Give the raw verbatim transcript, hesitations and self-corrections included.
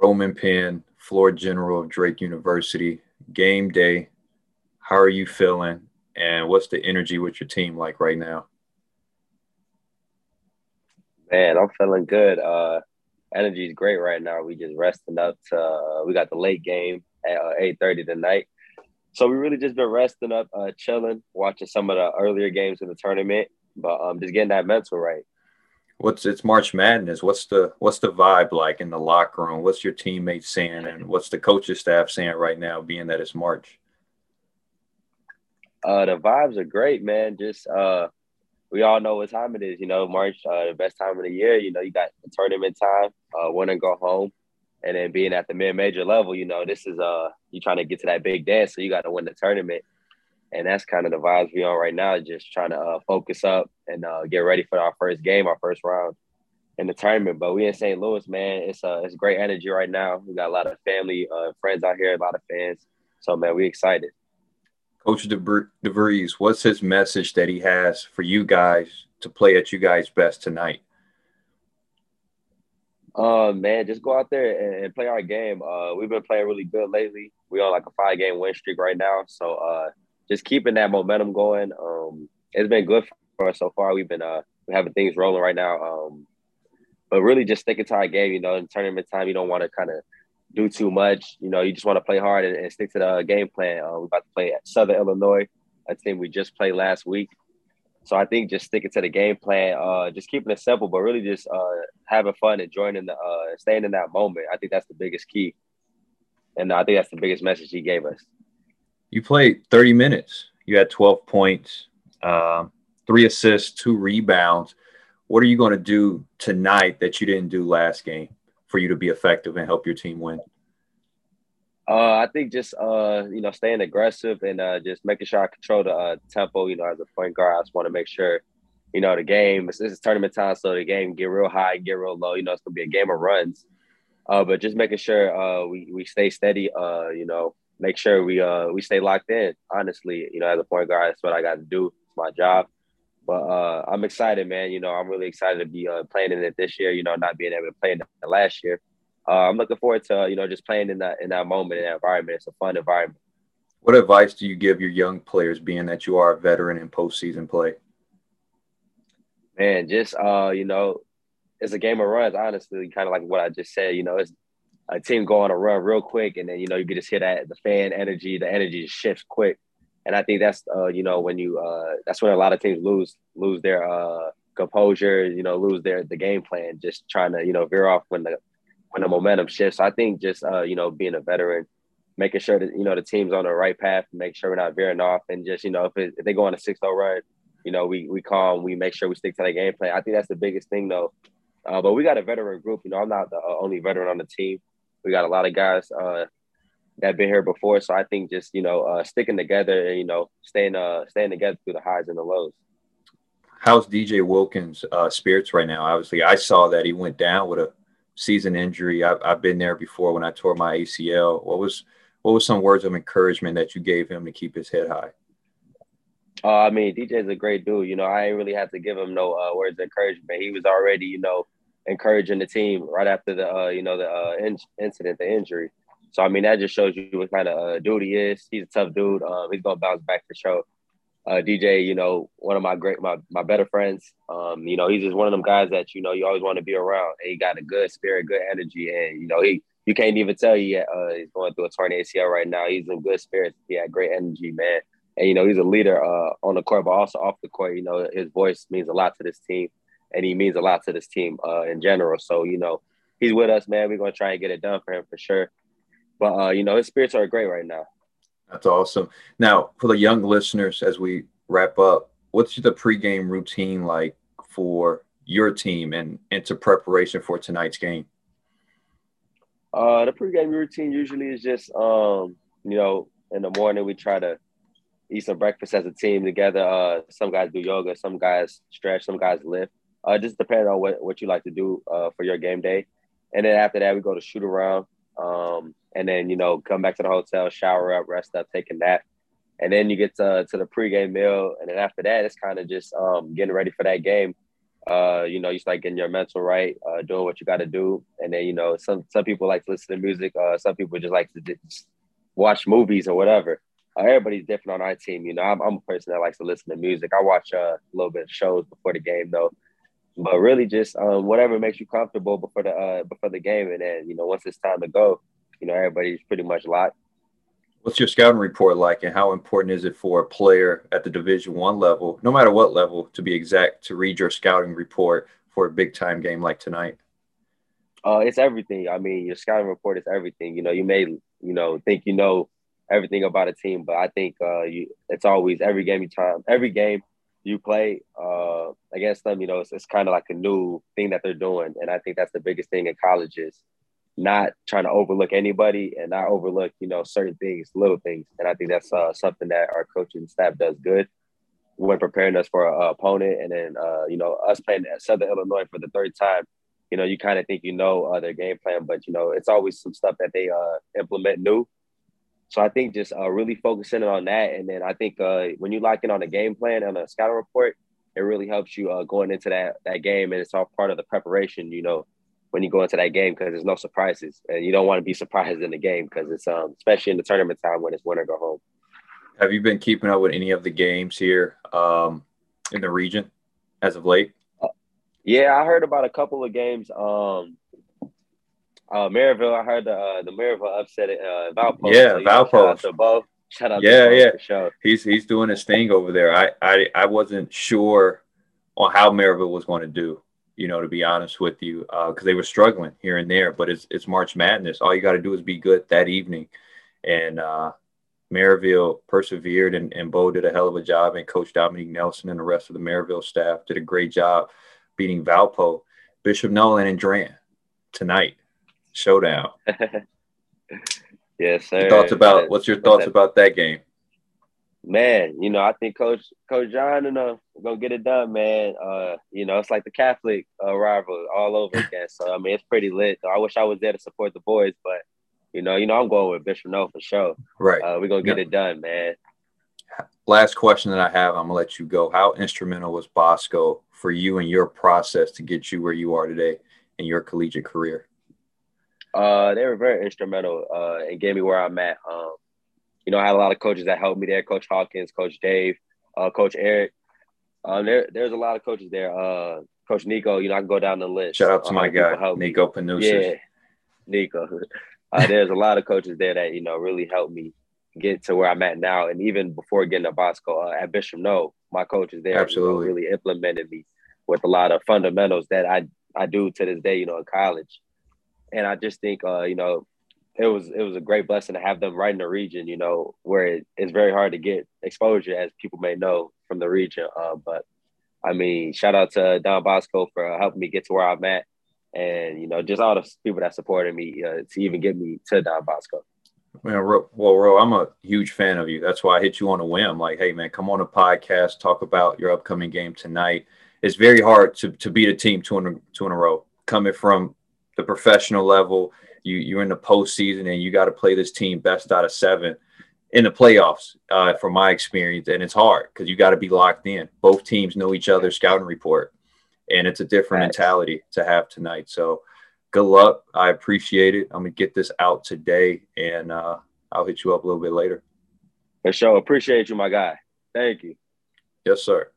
Roman Penn, floor general of Drake University. Game day, how are you feeling? And what's the energy with your team like right now? Man, I'm feeling good. Uh, energy is great right now. We just resting up. To, uh, we got the late game at uh, eight thirty tonight. So we really just been resting up, uh, chilling, watching some of the earlier games in the tournament, but um, just getting that mental right. What's it's March Madness. What's the what's the vibe like in the locker room? What's your teammates saying, and what's the coaching staff saying right now, being that it's March? Uh, the vibes are great, man. Just uh, we all know what time it is. You know, March, uh, the best time of the year. You know, you got the tournament time, uh, win and go home. And then being at the mid-major level, you know, this is uh, you trying to get to that big dance, so you got to win the tournament. And that's kind of the vibes we're on right now, just trying to uh, focus up and uh, get ready for our first game, our first round in the tournament. But we in Saint Louis, man, it's uh, it's great energy right now. We got a lot of family, uh, friends out here, a lot of fans. So, man, we excited. Coach DeVries, what's his message that he has for you guys to play at you guys' best tonight? Uh, man, just go out there and, and play our game. Uh, we've been playing really good lately. We're on like a five-game win streak right now. So, uh, just keeping that momentum going. Um, it's been good for us so far. We've been uh, having things rolling right now. Um, but really just sticking to our game. You know, in tournament time, you don't want to kind of do too much. You know, you just want to play hard and, and stick to the game plan. Uh, we're about to play at Southern Illinois, a team we just played last week. So I think just sticking to the game plan, uh, just keeping it simple, but really just uh, having fun and joining the, uh, staying in that moment. I think that's the biggest key. And I think that's the biggest message he gave us. You played thirty minutes. You had twelve points, uh, three assists, two rebounds. What are you going to do tonight that you didn't do last game for you to be effective and help your team win? Uh, I think just, uh, you know, staying aggressive and uh, just making sure I control the uh, tempo. You know, as a point guard, I just want to make sure, you know, the game, it's, it's tournament time, so the game get real high, get real low. You know, it's going to be a game of runs. Uh, but just making sure uh, we, we stay steady, uh, you know, make sure we uh we stay locked in. Honestly, you know, as a point guard, that's what I got to do. It's my job. But uh, I'm excited, man. You know, I'm really excited to be uh, playing in it this year. You know, not being able to play in it last year. Uh, I'm looking forward to you know just playing in that in that moment in that environment. It's a fun environment. What advice do you give your young players, being that you are a veteran in postseason play? Man, just uh, you know, it's a game of runs. Honestly, kind of like what I just said. You know, it's a team go on a run real quick, and then, you know, you can just hear that, the fan energy, the energy shifts quick. And I think that's, uh, you know, when you uh, – that's when a lot of teams lose lose their uh, composure, you know, lose their the game plan, just trying to, you know, veer off when the when the momentum shifts. So I think just, uh, you know, being a veteran, making sure that, you know, the team's on the right path, make sure we're not veering off, and just, you know, if, it, if they go on a six oh run, you know, we, we calm, we make sure we stick to the game plan. I think that's the biggest thing, though. Uh, but we got a veteran group. You know, I'm not the only veteran on the team. We got a lot of guys uh, that been here before, so I think just you know uh, sticking together and you know staying uh, staying together through the highs and the lows. How's D J Wilkins' uh, spirits right now? Obviously, I saw that he went down with a season injury. I've, I've been there before when I tore my A C L. What was what was some words of encouragement that you gave him to keep his head high? Uh, I mean, D J's a great dude. You know, I ain't really have to give him no uh, words of encouragement. He was already you know. encouraging the team right after the, uh, you know, the uh, in- incident, the injury. So, I mean, that just shows you what kind of uh, dude he is. He's a tough dude. Um, he's going to bounce back for sure. Uh, D J, you know, one of my great, my, my better friends, um, you know, he's just one of them guys that, you know, you always want to be around. And he got a good spirit, good energy. And, you know, he, you can't even tell he, uh, he's going through a torn A C L right now. He's in good spirits. He had great energy, man. And, you know, he's a leader uh, on the court, but also off the court. You know, his voice means a lot to this team. And he means a lot to this team uh, in general. So, you know, he's with us, man. We're going to try and get it done for him for sure. But, uh, you know, his spirits are great right now. That's awesome. Now, for the young listeners, as we wrap up, what's the pregame routine like for your team and into preparation for tonight's game? Uh, the pregame routine usually is just, um, you know, in the morning we try to eat some breakfast as a team together. Uh, some guys do yoga, some guys stretch, some guys lift. Uh, just depending on what, what you like to do uh, for your game day. And then after that, we go to shoot around um, and then, you know, come back to the hotel, shower up, rest up, take a nap. And then you get to, to the pregame meal. And then after that, it's kind of just um, getting ready for that game. Uh, you know, you start getting your mental right, uh, doing what you got to do. And then, you know, some some people like to listen to music. Uh, some people just like to just watch movies or whatever. Uh, everybody's different on our team. You know, I'm, I'm a person that likes to listen to music. I watch uh, a little bit of shows before the game, though. But really just um, whatever makes you comfortable before the uh, before the game. And then, you know, once it's time to go, you know, everybody's pretty much locked. What's your scouting report like, and how important is it for a player at the Division I level, no matter what level, to be exact, to read your scouting report for a big-time game like tonight? Uh, it's everything. I mean, your scouting report is everything. You know, you may, you know, think you know everything about a team, but I think uh, you, it's always every game you time, every game you play uh, against them. You know, it's, it's kind of like a new thing that they're doing, and I think that's the biggest thing in college is not trying to overlook anybody and not overlook, you know, certain things, little things. And I think that's uh, something that our coaching staff does good when preparing us for an uh, opponent. And then, uh, you know, us playing at Southern Illinois for the third time, you know, you kind of think you know uh, their game plan, but, you know, it's always some stuff that they uh, implement new. So I think just uh, really focusing on that. And then I think uh, when you lock in on a game plan and a scouting report, it really helps you uh, going into that, that game. And it's all part of the preparation, you know, when you go into that game, because there's no surprises, and you don't want to be surprised in the game because it's um, especially in the tournament time when it's win or go home. Have you been keeping up with any of the games here um, in the region as of late? Uh, yeah, I heard about a couple of games. Um, uh, Merrillville, I heard the uh, the Merrillville upset at uh, Valpo. Yeah, so, Valpo. Know, shout out to both. Shout out yeah, to both yeah. For sure. He's he's doing his thing over there. I I, I wasn't sure on how Merrillville was going to do, you know, to be honest with you, because uh, they were struggling here and there. But it's it's March Madness. All you got to do is be good that evening. And uh, Merrillville persevered, and, and Bo did a hell of a job. And Coach Dominique Nelson and the rest of the Merrillville staff did a great job beating Valpo. Bishop Nolan and Dran tonight, showdown. Yes, sir. Your thoughts about, yes. What's your thoughts that? about that game? Man, you know, I think Coach Coach John and uh, we're gonna get it done, man. Uh, you know, it's like the Catholic uh, rival all over again. So I mean, it's pretty lit. I wish I was there to support the boys, but you know, you know, I'm going with Bishop Noe for sure. Right, uh, we're gonna get yeah. it done, man. Last question that I have, I'm gonna let you go. How instrumental was Bosco for you and your process to get you where you are today in your collegiate career? Uh, they were very instrumental uh, and gave me where I'm at. Um, You know, I had a lot of coaches that helped me there. Coach Hawkins, Coach Dave, uh, Coach Eric. Um, there, there's a lot of coaches there. Uh, Coach Nico, you know, I can go down the list. Shout out to uh, my guy, Nico Panusis. Yeah, Nico. Uh, there's a lot of coaches there that, you know, really helped me get to where I'm at now. And even before getting to Bosco, uh, at Bishop Noe, my coaches there absolutely you know, really implemented me with a lot of fundamentals that I, I do to this day, you know, in college. And I just think, uh, you know, It was it was a great blessing to have them right in the region, you know, where it, it's very hard to get exposure, as people may know, from the region. Uh, but, I mean, shout out to Don Bosco for helping me get to where I'm at. And, you know, just all the people that supported me uh, to even get me to Don Bosco. Man, Ro, well, Ro, I'm a huge fan of you. That's why I hit you on a whim. Like, hey, man, come on a podcast, talk about your upcoming game tonight. It's very hard to, to beat a team two in a, two in a row, coming from the professional level. You, you're in the postseason, and you got to play this team best out of seven in the playoffs, uh, from my experience. And it's hard because you got to be locked in. Both teams know each other's scouting report, and it's a different nice. mentality to have tonight. So good luck. I appreciate it. I'm going to get this out today, and uh, I'll hit you up a little bit later. For sure. Appreciate you, my guy. Thank you. Yes, sir.